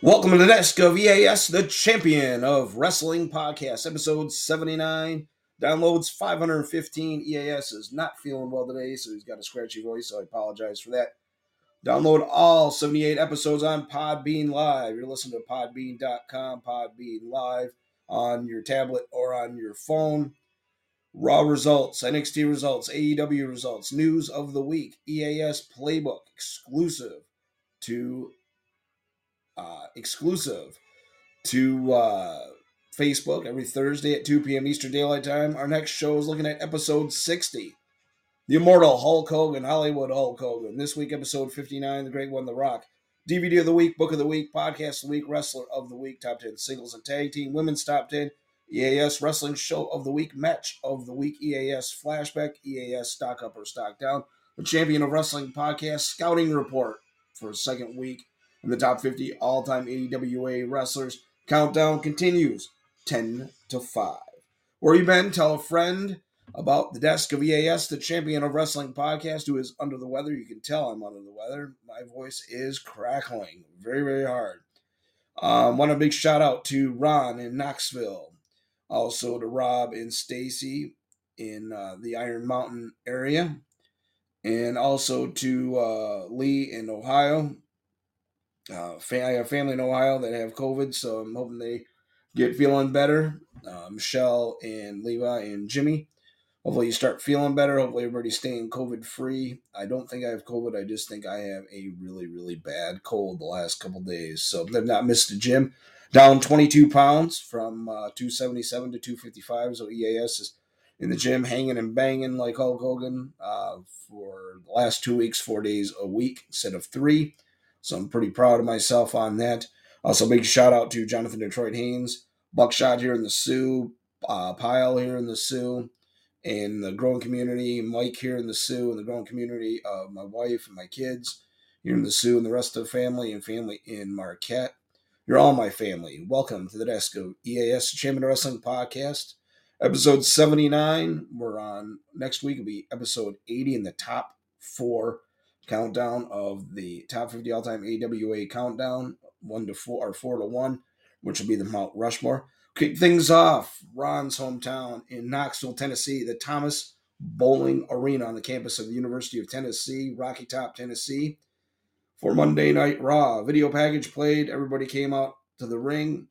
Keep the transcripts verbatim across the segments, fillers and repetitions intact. Welcome to the desk of E A S, the champion of wrestling podcast, episode seventy-nine, downloads five hundred fifteen. E A S is not feeling well today, so he's got a scratchy voice, so I apologize for that. Download all seventy-eight episodes on Podbean Live. You're listening to podbean dot com, Podbean Live, on your tablet or on your phone. Raw results, N X T results, A E W results, news of the week, E A S Playbook, exclusive to Uh, exclusive to uh, Facebook every Thursday at two p.m. Eastern Daylight Time. Our next show is looking at episode sixty, The Immortal Hulk Hogan, Hollywood Hulk Hogan. This week, episode fifty-nine, The Great One, The Rock. D V D of the week, book of the week, podcast of the week, wrestler of the week, top ten singles and tag team, women's top ten, E A S wrestling show of the week, match of the week, E A S flashback, E A S stock up or stock down, the champion of wrestling podcast, scouting report for a second week, and the top fifty all-time A W A wrestlers. Countdown continues ten to five. Where you been? Tell a friend about the desk of E A S, the champion of wrestling podcast, who is under the weather. You can tell I'm under the weather. My voice is crackling very, very hard. Um, want a big shout-out to Ron in Knoxville. Also to Rob and Stacy in uh, the Iron Mountain area. And also to uh, Lee in Ohio. Uh, I have family in Ohio that have COVID, so I'm hoping they get feeling better. Uh, Michelle and Levi and Jimmy, hopefully you start feeling better. Hopefully everybody's staying COVID-free. I don't think I have COVID. I just think I have a really, really bad cold the last couple days. So they've not missed a gym. Down twenty-two pounds from uh, two seventy-seven to two fifty-five, so E A S is in the gym hanging and banging like Hulk Hogan uh, for the last two weeks, four days a week instead of three. So I'm pretty proud of myself on that. Also, big shout out to Jonathan Detroit Haynes, Buckshot here in the Sioux, uh, Pyle here in the Sioux, and the growing community, Mike here in the Sioux, and the growing community of my wife and my kids here in the Sioux, and the rest of the family and family in Marquette. You're all my family. Welcome to the desk of E A S, the Champion of Wrestling Podcast, episode seventy-nine. We're on next week. It'll be episode eighty in the top four. Countdown of the top fifty all-time A W A countdown, one to four or four to one, which will be the Mount Rushmore. Kick things off, Ron's hometown in Knoxville, Tennessee, the Thomas Bowling Arena on the campus of the University of Tennessee, Rocky Top, Tennessee, for Monday Night Raw. Video package played. Everybody came out to the ring.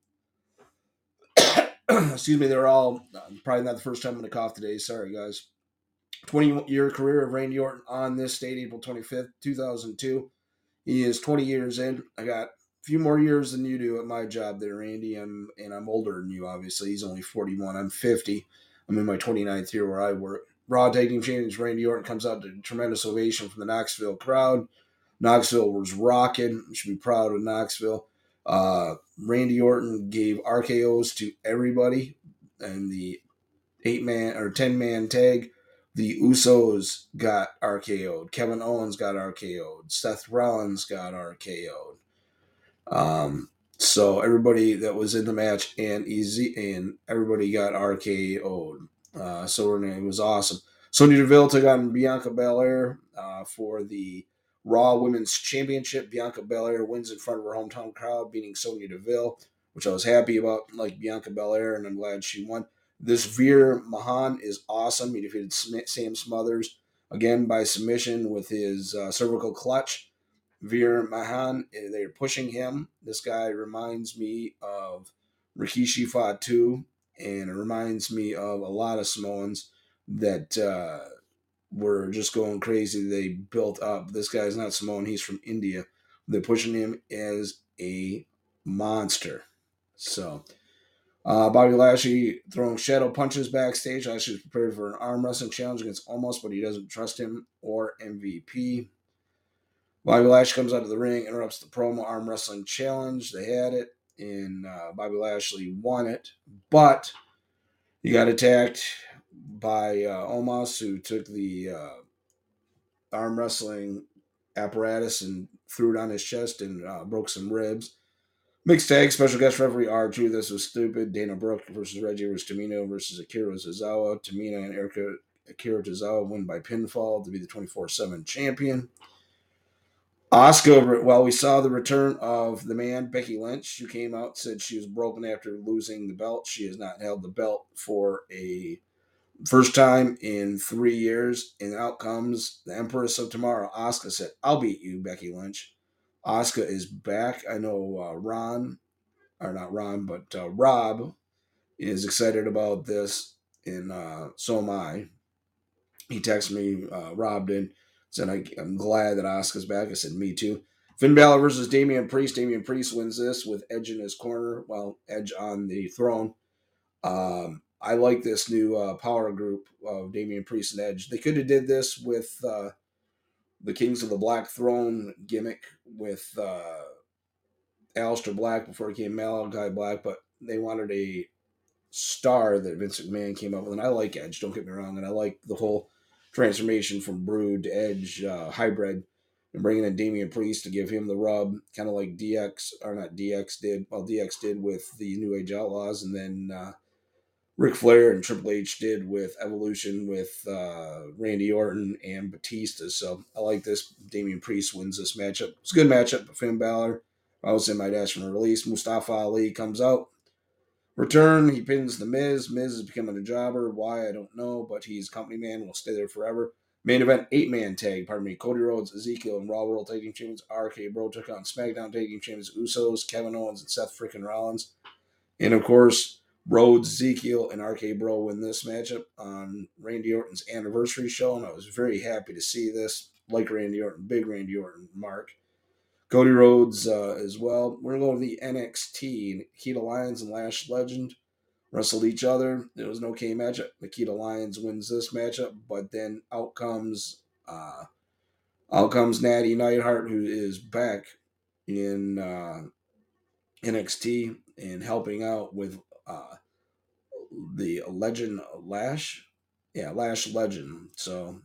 Excuse me, they're all probably not the first time I'm going to cough today. Sorry, guys. twenty-year career of Randy Orton on this date, April twenty-fifth, two thousand two. He is twenty years in. I got a few more years than you do at my job there, Randy. I'm, and I'm older than you, obviously. He's only forty-one. I'm fifty. I'm in my twenty-ninth year where I work. Raw Tag Team Champions Randy Orton comes out to tremendous ovation from the Knoxville crowd. Knoxville was rocking. You should be proud of Knoxville. Uh, Randy Orton gave R K Os to everybody. And the eight-man or ten-man tag, the Usos got R K O'd. Kevin Owens got R K O'd. Seth Rollins got R K O'd. Um, so everybody that was in the match and easy and everybody got R K O'd. Uh, so it was awesome. Sonya Deville took on Bianca Belair uh, for the Raw Women's Championship. Bianca Belair wins in front of her hometown crowd, beating Sonya Deville, which I was happy about, like Bianca Belair, and I'm glad she won. This Veer Mahan is awesome. He defeated Sam Smothers, again, by submission with his uh, cervical clutch. Veer Mahan, they're pushing him. This guy reminds me of Rikishi Fatu, and it reminds me of a lot of Samoans that uh, were just going crazy. They built up. This guy's not Samoan. He's from India. They're pushing him as a monster. So... Uh, Bobby Lashley throwing shadow punches backstage. Lashley's prepared for an arm wrestling challenge against Omos, but he doesn't trust him or M V P. Bobby Lashley comes out of the ring, interrupts the promo arm wrestling challenge. They had it, and uh, Bobby Lashley won it, but he got attacked by uh, Omos, who took the uh, arm wrestling apparatus and threw it on his chest and uh, broke some ribs. Mixed tag, special guest referee R two. This was stupid. Dana Brooke versus Reggie versus Tamina versus Akira Tozawa. Tamina and Erica, Akira Tozawa win by pinfall to be the twenty-four seven champion. Asuka, well, we saw the return of the man, Becky Lynch, who came out, said she was broken after losing the belt. She has not held the belt for a first time in three years. And out comes the Empress of Tomorrow. Asuka said, I'll beat you, Becky Lynch. Asuka is back. I know uh, Ron, or not Ron, but uh, Rob is excited about this, and uh, so am I. He texted me, uh, Rob did. Said, I, I'm glad that Asuka's back. I said, me too. Finn Balor versus Damian Priest. Damian Priest wins this with Edge in his corner. Well, Edge on the throne. Um, I like this new uh, power group of Damian Priest and Edge. They could have did this with uh, the Kings of the Black Throne gimmick with uh, Aleister Black before he came Malachi Black, but they wanted a star that Vince McMahon came up with. And I like Edge, don't get me wrong. And I like the whole transformation from Brood to Edge uh, hybrid, and bringing in Damian Priest to give him the rub, kind of like D X, or not D X did, well, D X did with the New Age Outlaws, and then uh, Ric Flair and Triple H did with Evolution with uh, Randy Orton and Batista. So I like this. Damian Priest wins this matchup. It's a good matchup, but Finn Balor, I was in my dash from a release. Mustafa Ali comes out. Return, he pins the Miz. Miz is becoming a jobber. Why, I don't know, but he's company man. Will stay there forever. Main event, eight-man tag. Pardon me. Cody Rhodes, Ezekiel, and Raw World Tag Team Champions. R K Bro took on SmackDown Tag Team Champions. Usos, Kevin Owens, and Seth freaking Rollins. And, of course, Rhodes, Ezekiel, and R K Bro win this matchup on Randy Orton's anniversary show, and I was very happy to see this. Like Randy Orton, big Randy Orton mark. Cody Rhodes uh, as well. We're going to the N X T. Nikita Lyons and Lash Legend wrestled each other. It was an okay matchup. Nikita Lyons wins this matchup, but then out comes, uh, out comes Natty Neidhart, who is back in uh, N X T and helping out with uh, the legend Lash. Yeah, Lash Legend. So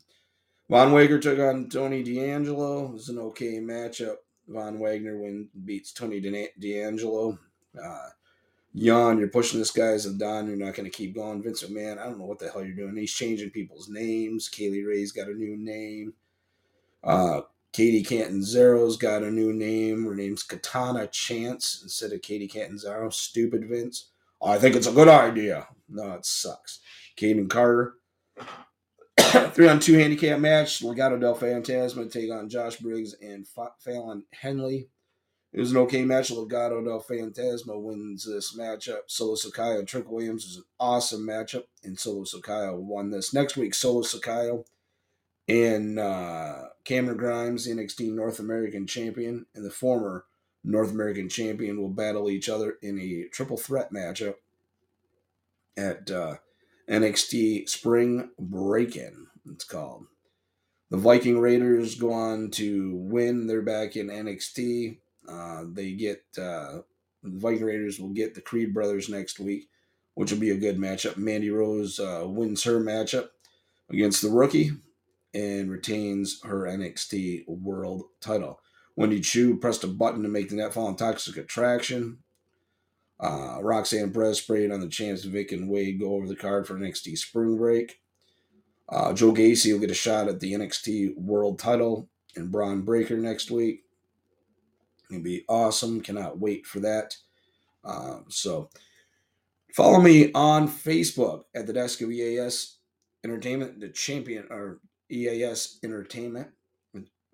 Von Wagner took on Tony D'Angelo. It was an okay matchup. Von Wagner win, beats Tony D'Angelo. Uh, Jan, you're pushing this guy as a Don. You're not going to keep going. Vince McMahon, I don't know what the hell you're doing. He's changing people's names. Kaylee Ray's got a new name. Uh, Kacy Catanzaro's got a new name. Her name's Katana Chance instead of Kacy Catanzaro. Stupid Vince. Oh, I think it's a good idea. No, it sucks. Caden Carter. Three-on-two handicap match. Legado del Fantasma take on Josh Briggs and F- Fallon Henley. It was an okay match. Legado del Fantasma wins this matchup. Solo Sikoa and Trick Williams was an awesome matchup, and Solo Sikoa won this. Next week, Solo Sikoa and uh, Cameron Grimes, N X T North American Champion, and the former North American Champion will battle each other in a triple threat matchup at uh, N X T Spring Break-In, it's called. The Viking Raiders go on to win. They're back in N X T. Uh, they get uh, the Viking Raiders will get the Creed Brothers next week, which will be a good matchup. Mandy Rose uh, wins her matchup against the Rookie and retains her N X T World Title. Wendy Chu pressed a button to make the net fall on Toxic Attraction. Uh, Roxanne Perez sprayed on the champs. Vic and Wade go over the card for N X T Spring Break. Uh, Joe Gacy will get a shot at the N X T World Title and Braun Breaker next week. It'll be awesome. Cannot wait for that. Uh, so follow me on Facebook at the desk of E A S Entertainment, the champion or E A S Entertainment.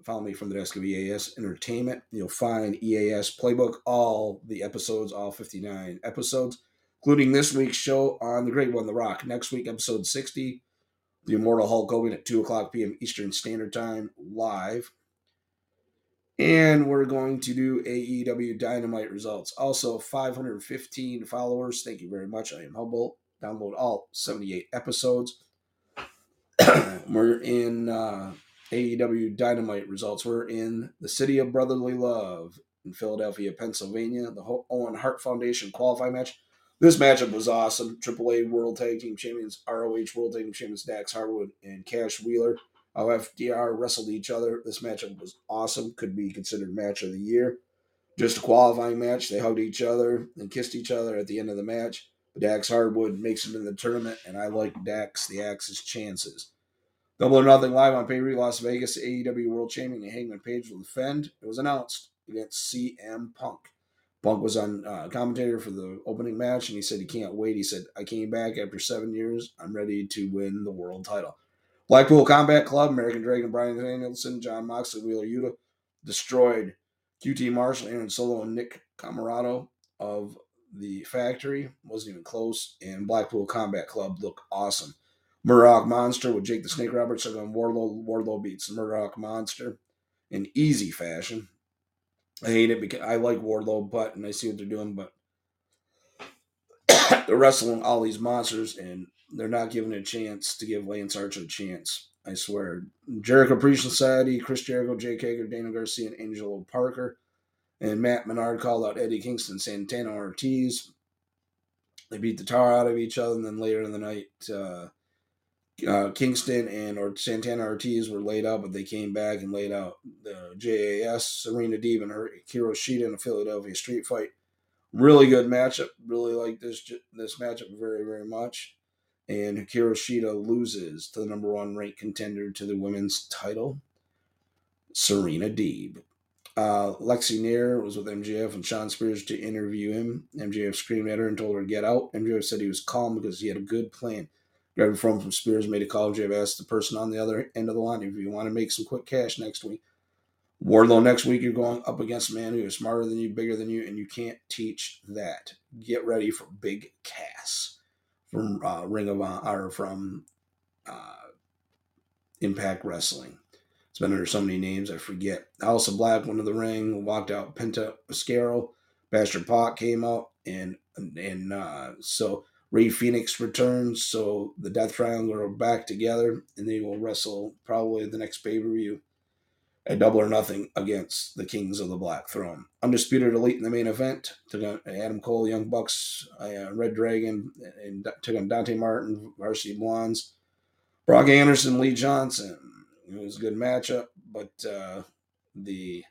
Follow me from the desk of E A S Entertainment. You'll find E A S Playbook, all the episodes, all fifty-nine episodes, including this week's show on The Great One, The Rock. Next week, episode sixty, The Immortal Hulk Hogan at two o'clock p.m. Eastern Standard Time, live. And we're going to do A E W Dynamite results. Also, five hundred fifteen followers. Thank you very much. I am humble. Download all seventy-eight episodes. We're in... Uh, A E W Dynamite results. We're in the city of brotherly love in Philadelphia, Pennsylvania. The Owen Hart Foundation qualifying match. This matchup was awesome. triple A World Tag Team Champions, R O H World Tag Team Champions, Dax Harwood and Cash Wheeler. O F D R wrestled each other. This matchup was awesome. Could be considered match of the year. Just a qualifying match. They hugged each other and kissed each other at the end of the match. But Dax Harwood makes it in the tournament, and I like Dax, the Axe's chances. Double or Nothing live on pay-per-view Las Vegas. A E W World Champion Hangman Page will defend. It was announced against C M Punk. Punk was on uh, commentator for the opening match, and he said he can't wait. He said, I came back after seven years. I'm ready to win the world title. Blackpool Combat Club, American Dragon, Bryan Danielson, John Moxley, Wheeler Yuta destroyed Q T Marshall, Aaron Solo, and Nick Camarado of the Factory. Wasn't even close. And Blackpool Combat Club look awesome. Murdoch Monster with Jake the Snake Roberts took on Wardlow. Wardlow beats the Murdoch Monster in easy fashion. I hate it because I like Wardlow, but, and I see what they're doing, but they're wrestling all these monsters, and they're not giving a chance to give Lance Archer a chance. I swear. Jericho Priest Society, Chris Jericho, Jake Hager, Daniel Garcia, and Angelo Parker. And Matt Menard called out Eddie Kingston, Santana, Ortiz. They beat the tar out of each other, and then later in the night, uh, uh, Kingston and or Santana Ortiz were laid out, but they came back and laid out the J A S, Serena Deeb, and her Hikaru Shida in a Philadelphia street fight. Really good matchup. Really like this this matchup very, very much. And Hikaru Shida loses to the number one ranked contender to the women's title, Serena Deeb. Uh, Lexi Nair was with M J F and Sean Spears to interview him. M J F screamed at her and told her to get out. M J F said he was calm because he had a good plan. Grabbed a phone from Spears, made a call. M J F asked the person on the other end of the line, if you want to make some quick cash next week, Wardlow, next week you're going up against a man who is smarter than you, bigger than you, and you can't teach that. Get ready for big cash. From uh, Ring of Honor, or from uh, Impact Wrestling. It's been under so many names, I forget. Alistair Black went to the ring, walked out Penta Oscuro, Bastard Pac came out, and and uh, so Rey Fenix returns, so the Death Triangle are back together, and they will wrestle probably the next pay-per-view at Double or Nothing against the Kings of the Black Throne. Undisputed Elite in the main event. Took on Adam Cole, Young Bucks, uh, Red Dragon, and took on Dante Martin, Varsity Blondes. Brock Anderson, Lee Johnson. It was a good matchup, but uh, the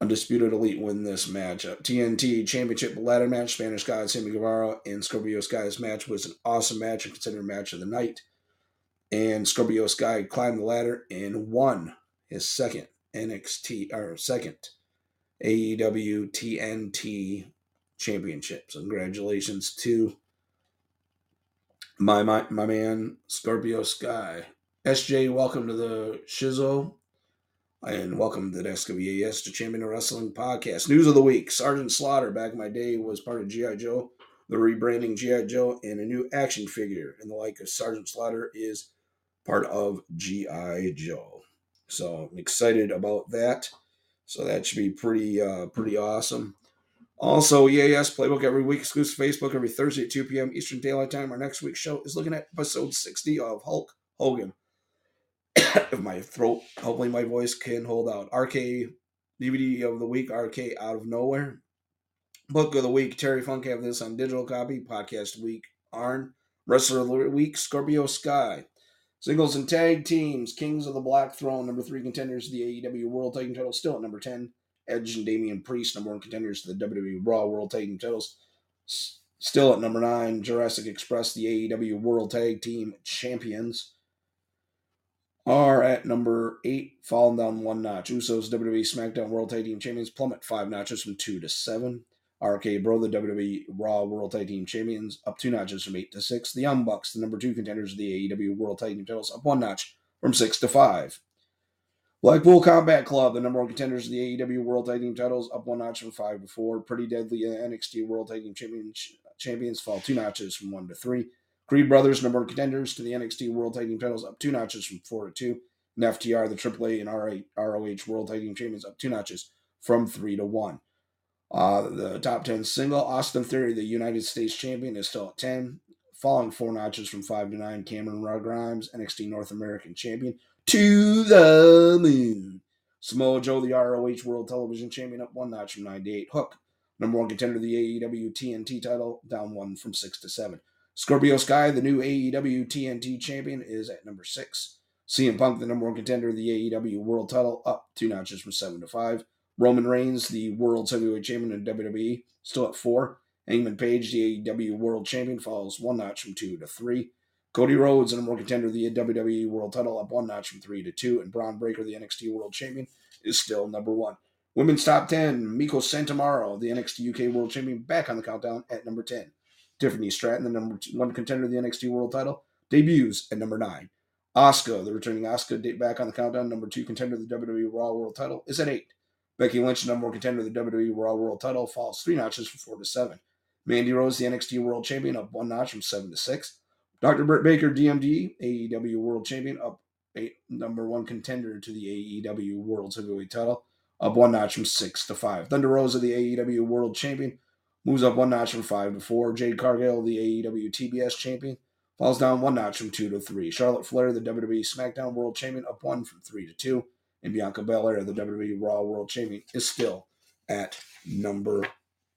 Undisputed Elite win this matchup. T N T Championship ladder match. Spanish Guy, Sammy Guevara, and Scorpio Sky's match was an awesome match and considered match of the night. And Scorpio Sky climbed the ladder and won his second N X T, or second A E W T N T championship. So congratulations to my, my my man Scorpio Sky. S J, welcome to the Shizzle, and welcome to the S W A S, the Champion of Wrestling podcast. News of the week: Sergeant Slaughter, back in my day, was part of G I. Joe. The rebranding G I. Joe and a new action figure, and the like of Sergeant Slaughter is part of G I. Joe. So I'm excited about that. So that should be pretty uh, pretty awesome. Also, E A S Playbook every week, exclusive Facebook every Thursday at two p.m. Eastern Daylight Time. Our next week's show is looking at episode sixty of Hulk Hogan. If my throat, hopefully my voice can hold out. R K D V D of the week, R K Out of Nowhere. Book of the week, Terry Funk, have this on digital copy. Podcast week, Arn. Wrestler of the week, Scorpio Sky. Singles and tag teams, Kings of the Black Throne, number three contenders to the A E W World Tag Team titles, still at number ten. Edge and Damian Priest, number one contenders to the W W E Raw World Tag Team titles, S- still at number nine. Jurassic Express, the A E W World Tag Team Champions, are at number eight, falling down one notch. Usos, W W E SmackDown World Tag Team Champions, plummet five notches from two to seven. R K Bro, the W W E Raw World Tag Team Champions, up two notches from eight to six. The Young Bucks, the number two contenders of the A E W World Tag Team titles, up one notch from six to five. Blackpool Combat Club, the number one contenders of the A E W World Tag Team titles, up one notch from five to four. Pretty Deadly, N X T World Tag Team Champions, champions fall two notches from one to three. Creed Brothers, number one contenders to the N X T World Tag Team titles, up two notches from four to two. And F T R, the triple A and R O H World Tag Team Champions, up two notches from three to one. Uh, the top ten single, Austin Theory, the United States champion, is still at ten, falling four notches from five to nine. Cameron Grimes, N X T North American champion, to the moon. Samoa Joe, the R O H World Television champion, up one notch from nine to eight. Hook, number one contender to the A E W T N T title, down one from six to seven. Scorpio Sky, the new A E W T N T champion, is at number six. C M Punk, the number one contender to the A E W World title, up two notches from seven to five. Roman Reigns, the World Heavyweight Champion in W W E, still at four. Hangman Page, the A E W World Champion, falls one notch from two to three. Cody Rhodes, the number one contender of the W W E World title, up one notch from three to two, and Braun Breaker, the N X T World Champion, is still number one. Women's top ten, Miko Santomaro, the N X T U K World Champion, back on the countdown at number ten. Tiffany Stratton, the number two, one contender of the N X T World title, debuts at number nine. Asuka, the returning Asuka, back on the countdown, number two contender of the W W E Raw World title, is at eight. Becky Lynch, the number one contender of the W W E Raw World title, falls three notches from four to seven. Mandy Rose, the N X T World Champion, up one notch from seven to six. Doctor Britt Baker, D M D, A E W World Champion, up eight, number one contender to the A E W World Heavyweight title, up one notch from six to five. Thunder Rosa, the A E W World Champion, moves up one notch from five to four. Jade Cargill, the A E W T B S Champion, falls down one notch from two to three. Charlotte Flair, the W W E SmackDown World Champion, up one from three to two. And Bianca Belair, the W W E Raw World Champion, is still at number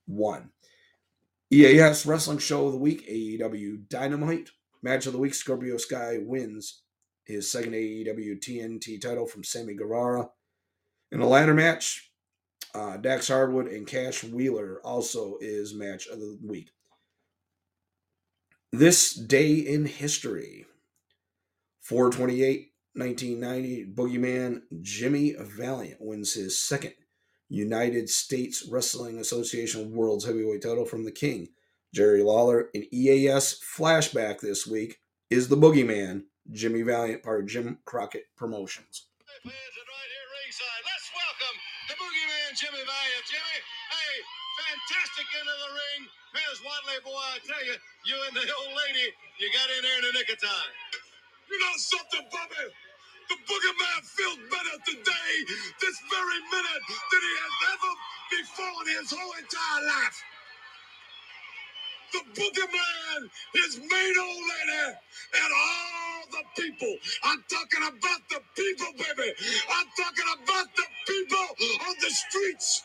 one. E A S Wrestling Show of the Week, A E W Dynamite. Match of the Week, Scorpio Sky wins his second A E W T N T title from Sammy Guevara. In a ladder match, uh, Dax Hardwood and Cash Wheeler also is match of the week. This day in history, four twenty-eight nineteen ninety, Boogeyman Jimmy Valiant wins his second United States Wrestling Association World's Heavyweight title from the King, Jerry Lawler. An E A S flashback this week is the Boogeyman Jimmy Valiant, part of Jim Crockett Promotions. Hey, fans, and right here ringside, let's welcome the Boogeyman Jimmy Valiant. Jimmy, hey, fantastic into the ring. Miz Watley, boy, I tell you, you and the old lady, you got in there in the nick of time. You know something, Bobby? The Boogeyman feels better today, this very minute, than he has ever before in his whole entire life. The Boogeyman, his main old lady, and all the people. I'm talking about the people, baby. I'm talking about the people on the streets.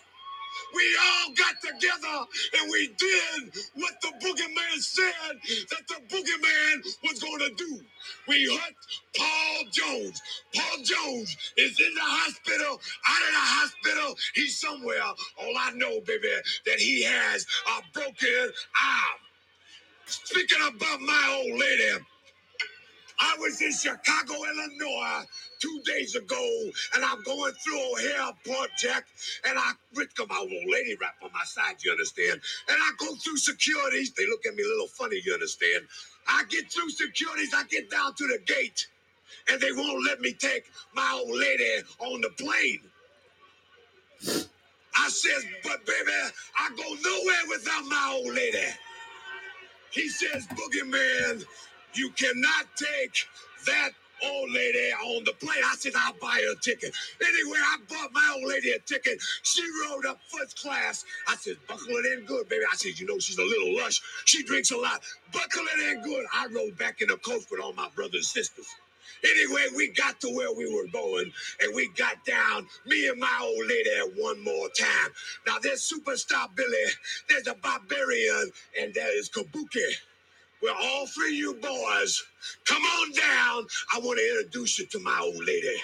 We all got together and we did what the Boogeyman said that the Boogeyman was going to do. We hurt Paul Jones. Paul Jones is in the hospital, out of the hospital. He's somewhere. All I know, baby, that he has a broken arm. Speaking about my old lady, I was in Chicago, Illinois, two days ago, and I'm going through O'Hare Airport, Jack, and I, because my old lady right on my side, you understand, and I go through securities. They look at me a little funny, you understand. I get through securities, I get down to the gate, and they won't let me take my old lady on the plane. I says, but baby, I go nowhere without my old lady. He says, Boogeyman, you cannot take that old lady on the plane. I said, I'll buy her a ticket. Anyway, I bought my old lady a ticket. She rode up first class. I said, buckle it in good, baby. I said, you know, she's a little lush. She drinks a lot. Buckle it in good. I rode back in the coach with all my brothers and sisters. Anyway, we got to where we were going, and we got down, me and my old lady, one more time. Now, there's Superstar Billy, there's the Barbarian, and there is Kabuki. Well, all three of you boys, come on down. I want to introduce you to my old lady.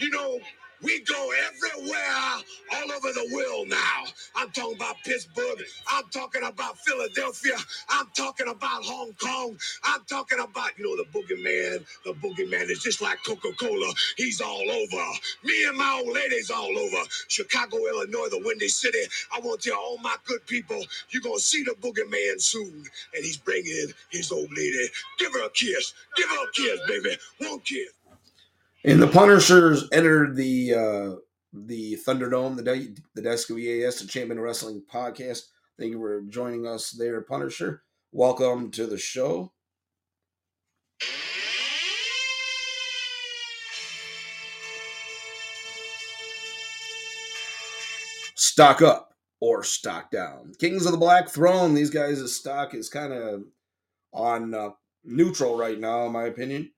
You know, we go everywhere, all over the world now. I'm talking about Pittsburgh. I'm talking about Philadelphia. I'm talking about Hong Kong. I'm talking about, you know, the Boogeyman. The Boogeyman is just like Coca-Cola. He's all over. Me and my old lady's all over. Chicago, Illinois, the Windy City. I want to tell all my good people, you're going to see the Boogeyman soon. And he's bringing his old lady. Give her a kiss. Give her a kiss, baby. One kiss. And the Punishers entered the uh, the Thunderdome, the, de- the desk of E A S, the Champion Wrestling Podcast. Thank you for joining us there, Punisher. Welcome to the show. Stock up or stock down. Kings of the Black Throne. These guys' stock is kind of on uh, neutral right now, in my opinion.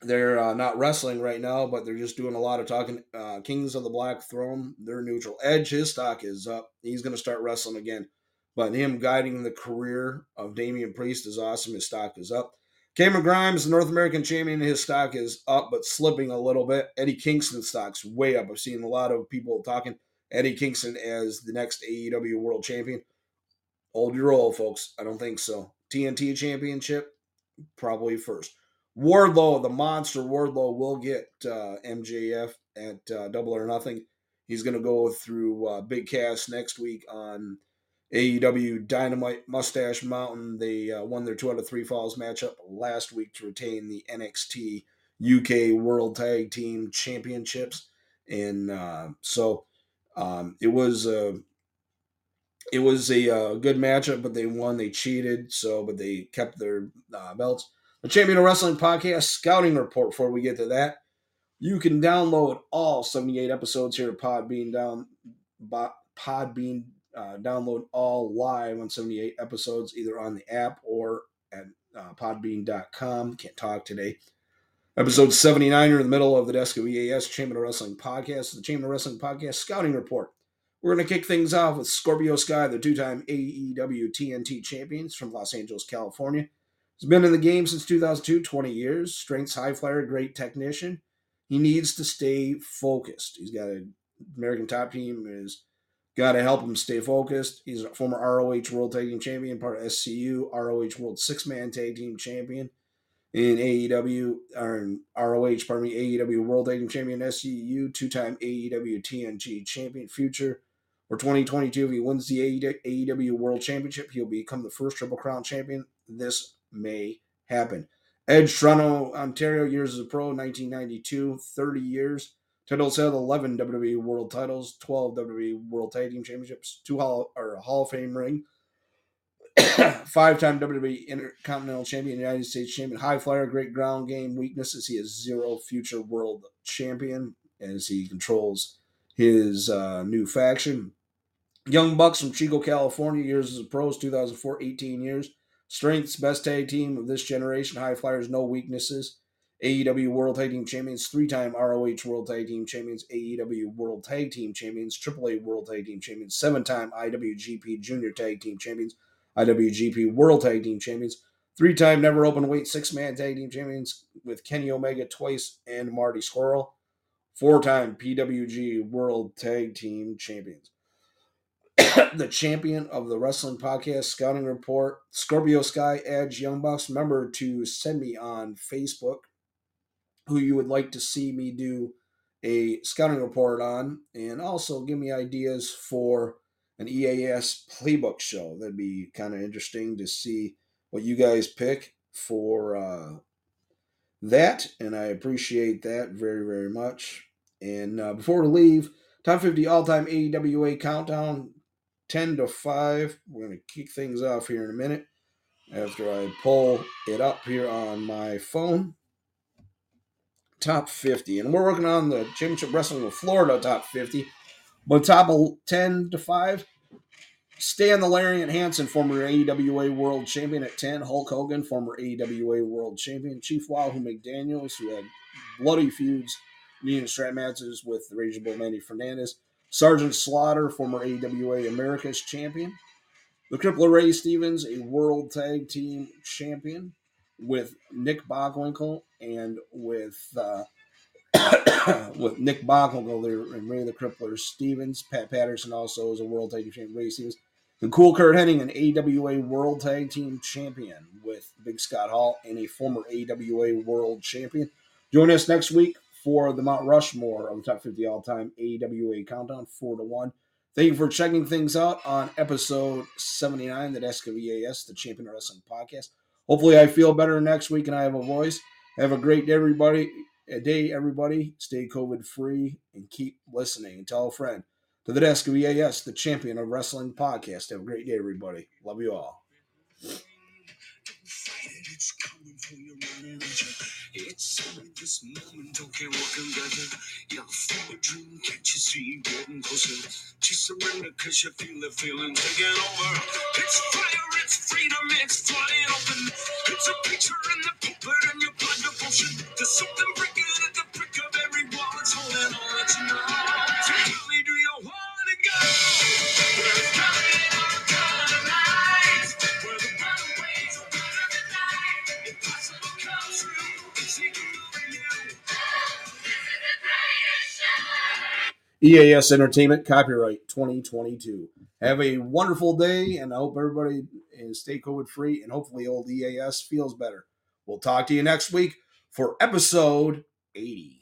They're uh, not wrestling right now, but they're just doing a lot of talking. Uh, Kings of the Black Throne, they're neutral. Edge, his stock is up. He's going to start wrestling again. But him guiding the career of Damian Priest is awesome. His stock is up. Cameron Grimes, the North American champion, his stock is up, but slipping a little bit. Eddie Kingston's stock's way up. I've seen a lot of people talking Eddie Kingston as the next A E W world champion. Hold your roll, folks. I don't think so. T N T Championship, probably first. Wardlow, the monster Wardlow, will get uh, M J F at uh, Double or Nothing. He's going to go through uh, Big Cass next week on A E W Dynamite. Mustache Mountain, they uh, won their two out of three falls matchup last week to retain the N X T U K World Tag Team Championships. And uh, so um, it was a, it was a, a good matchup, but they won. They cheated, so but they kept their uh, belts. The Champion of Wrestling Podcast Scouting Report, before we get to that. You can download all seventy-eight episodes here at Podbean. Down, Podbean uh, download all live on seventy-eight episodes, either on the app or at uh, podbean dot com. Can't talk today. Episode seventy-nine, you're in the middle of the desk of E A S, Champion of Wrestling Podcast, the Champion of Wrestling Podcast Scouting Report. We're going to kick things off with Scorpio Sky, the two-time A E W T N T champions from Los Angeles, California. He's been in the game since two thousand two, twenty years. Strengths high flyer, great technician. He needs to stay focused. He's got an American Top Team is got to help him stay focused. He's a former R O H World Tag Team Champion, part of S C U, R O H World Six-Man Tag Team Champion in A E W, or in R O H, pardon me, A E W World Tag Team Champion, S C U, two-time A E W T N T Champion. Future for twenty twenty-two, if he wins the A E W World Championship, he'll become the first Triple Crown Champion. This may happen. Edge, Toronto, Ontario, years as a pro, nineteen ninety-two, thirty years. Titles held eleven W W E World titles, twelve W W E World Tag Team Championships, two Hall, or a Hall of Fame ring, five-time W W E Intercontinental Champion, United States Champion, high flyer, great ground game. Weaknesses, he is zero future World Champion as he controls his uh, new faction. Young Bucks from Chico, California, years as a pro, two thousand four, eighteen years. Strengths, best tag team of this generation. High flyers, no weaknesses. A E W World Tag Team Champions, three-time R O H World Tag Team Champions, A E W World Tag Team Champions, triple A World Tag Team Champions, seven-time I W G P Junior Tag Team Champions, I W G P World Tag Team Champions, three-time Never Open Weight Six-Man Tag Team Champions with Kenny Omega twice and Marty Scurll, four-time P W G World Tag Team Champions. The Champion of the Wrestling Podcast Scouting Report, Scorpio Sky, Edge, Young Bucks. Remember to send me on Facebook who you would like to see me do a scouting report on, and also give me ideas for an E A S Playbook show. That'd be kind of interesting to see what you guys pick for uh, that, and I appreciate that very, very much. And uh, before we leave, Top fifty All-Time A W A Countdown, ten to five. We're going to kick things off here in a minute after I pull it up here on my phone. Top fifty. And we're working on the Championship Wrestling of Florida Top fifty. But top ten to five, Stan the Lariat Hansen, former A W A World Champion at ten. Hulk Hogan, former A W A World Champion. Chief Wahoo McDaniels, who had bloody feuds, Union Strat matches with the Rageable Manny Fernandez. Sergeant Slaughter, former A W A America's Champion. The Crippler Ray Stevens, a World Tag Team Champion with Nick Bockwinkel and with uh, with Nick Bockwinkel there and Ray the Crippler Stevens. Pat Patterson also is a World Tag Team Champion. Ray Stevens. The Cool Kurt Hennig, an A W A World Tag Team Champion with Big Scott Hall and a former A W A World Champion. Join us next week for the Mount Rushmore of the Top fifty All-Time A W A Countdown, four to one. Thank you for checking things out on episode seventy-nine, the Desk of E A S, the Champion of Wrestling Podcast. Hopefully I feel better next week and I have a voice. Have a great day, everybody. A day, everybody. Stay COVID-free and keep listening. And tell a friend to the Desk of E A S, the Champion of Wrestling Podcast. Have a great day, everybody. Love you all. It's coming for your mind. It's only this moment, okay, welcome together. Your forward dream, can't you see getting closer? Just surrender, cause you feel the feeling taking over. It's fire, it's freedom, it's flying open. It's a picture in the pulpit and your blood devotion. There's something breaking at the brick of every wall. It's holding all that you know. So tell me, do you want to go? It's coming on, coming tonight. Where the runaways are better than night. Impossible comes through. It's equal for you. This is the greatest show. E A S Entertainment, copyright twenty twenty-two. Have a wonderful day, and I hope everybody is stay COVID-free, and hopefully old E A S feels better. We'll talk to you next week for episode eighty.